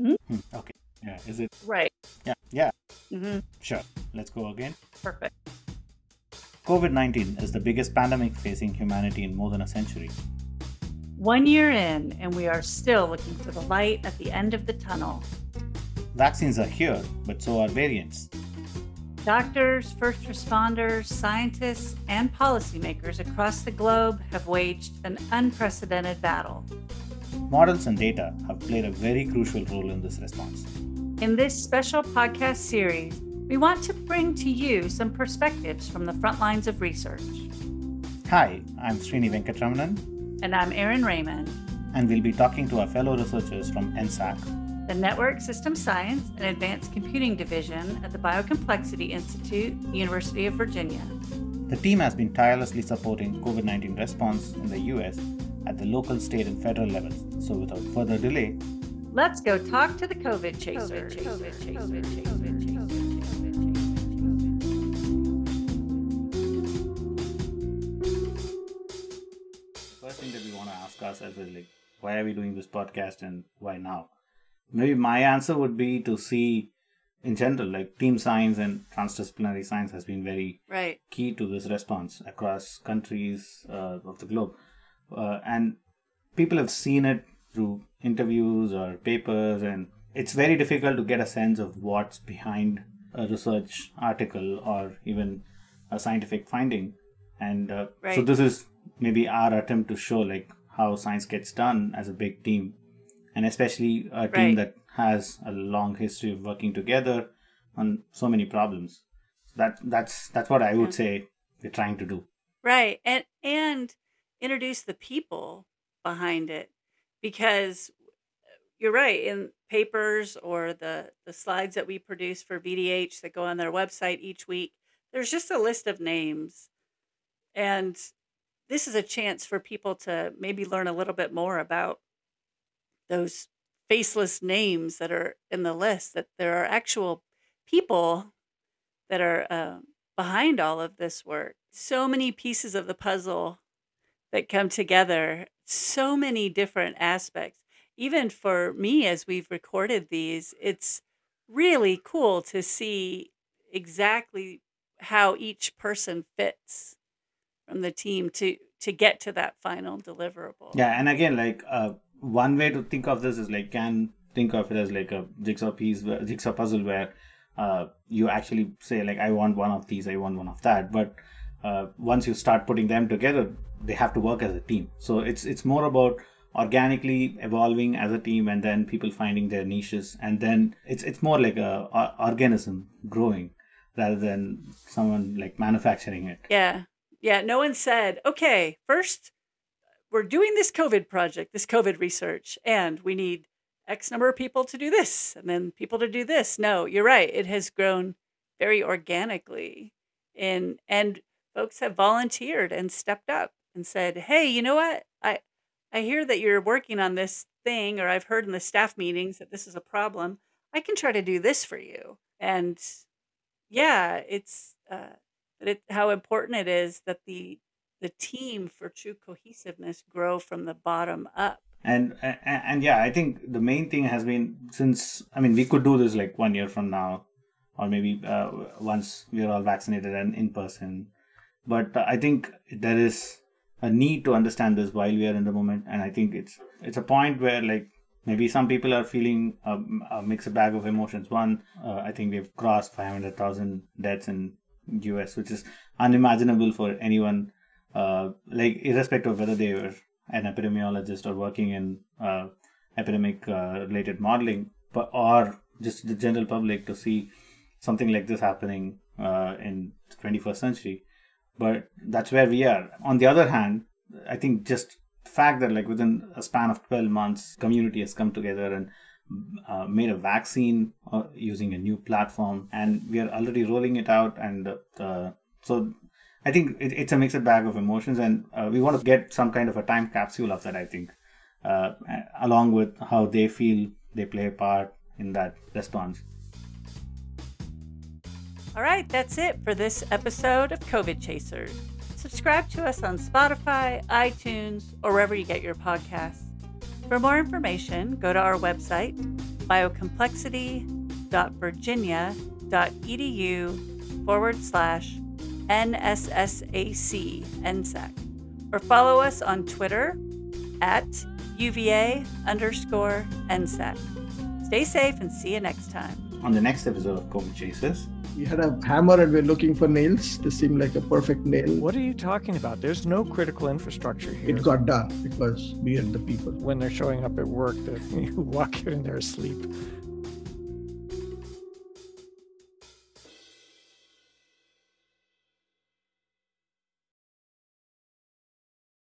Mm-hmm. Okay. Yeah. Is it? Right. Yeah. Yeah. Mm-hmm. Sure. Let's go again. Perfect. COVID-19 is the biggest pandemic facing humanity in more than a century. 1 year in, and we are still looking for the light at the end of the tunnel. Vaccines are here, but so are variants. Doctors, first responders, scientists, and policymakers across the globe have waged an unprecedented battle. Models and data have played a very crucial role in this response. In this special podcast series, we want to bring to you some perspectives from the front lines of research. Hi, I'm Sreeni Venkatraman. And I'm Erin Raymond. And we'll be talking to our fellow researchers from NSAC, the Network System Science and Advanced Computing Division at the Biocomplexity Institute, University of Virginia. The team has been tirelessly supporting COVID-19 response in the U.S. at the local, state, and federal levels. So without further delay, let's go talk to the COVID Chasers. Us as well, like, why are we doing this podcast and why now? Maybe my answer would be to see in general, like, team science and transdisciplinary science has been very key to this response across countries of the globe, and people have seen it through interviews or papers, and it's very difficult to get a sense of what's behind a research article or even a scientific finding, and so this is maybe our attempt to show, like, how science gets done as a big team, and especially a team that has a long history of working together on so many problems. That's what I would say we're trying to do. Right, and introduce the people behind it, because you're right, in papers or the slides that we produce for VDH that go on their website each week, there's just a list of names, and this is a chance for people to maybe learn a little bit more about those faceless names that are in the list, that there are actual people that are behind all of this work. So many pieces of the puzzle that come together, so many different aspects. Even for me, as we've recorded these, it's really cool to see exactly how each person fits from the team to get to that final deliverable. Yeah, and again, like, one way to think of this is, like, can think of it as like a jigsaw piece, jigsaw puzzle, where you actually say, like, I want one of these, I want one of that, but once you start putting them together, they have to work as a team. So it's more about organically evolving as a team, and then people finding their niches, and then it's more like a organism growing rather than someone, like, manufacturing it. Yeah. Yeah, no one said, okay, first we're doing this COVID project, this COVID research, and we need X number of people to do this and then people to do this. No, you're right. It has grown very organically, and folks have volunteered and stepped up and said, hey, you know what? I hear that you're working on this thing, or I've heard in the staff meetings that this is a problem. I can try to do this for you. And yeah, it's... how important it is that the team for true cohesiveness grow from the bottom up. And yeah, I think the main thing has been, since, I mean, we could do this, like, 1 year from now, or maybe once we are all vaccinated and in person. But I think there is a need to understand this while we are in the moment. And I think it's a point where, like, maybe some people are feeling a mixed bag of emotions. One, I think we've crossed 500,000 deaths in US, which is unimaginable for anyone, like, irrespective of whether they were an epidemiologist or working in epidemic related modeling, but or just the general public, to see something like this happening in the 21st century. But that's where we are. On the other hand, I think just the fact that, like, within a span of 12 months, community has come together and made a vaccine using a new platform, and we are already rolling it out, and so I think it's a mixed bag of emotions, and we want to get some kind of a time capsule of that, I think, along with how they feel they play a part in that response. All right, that's it for this episode of COVID Chasers. Subscribe to us on Spotify, iTunes, or wherever you get your podcasts. For more information, go to our website, biocomplexity.virginia.edu/NSAC, or follow us on Twitter @UVA_NSAC. Stay safe and see you next time. On the next episode of COVID Chasers. You had a hammer and we're looking for nails. This seemed like a perfect nail. What are you talking about? There's no critical infrastructure here. It got done because we are the people. When they're showing up at work, you walk in and they're asleep.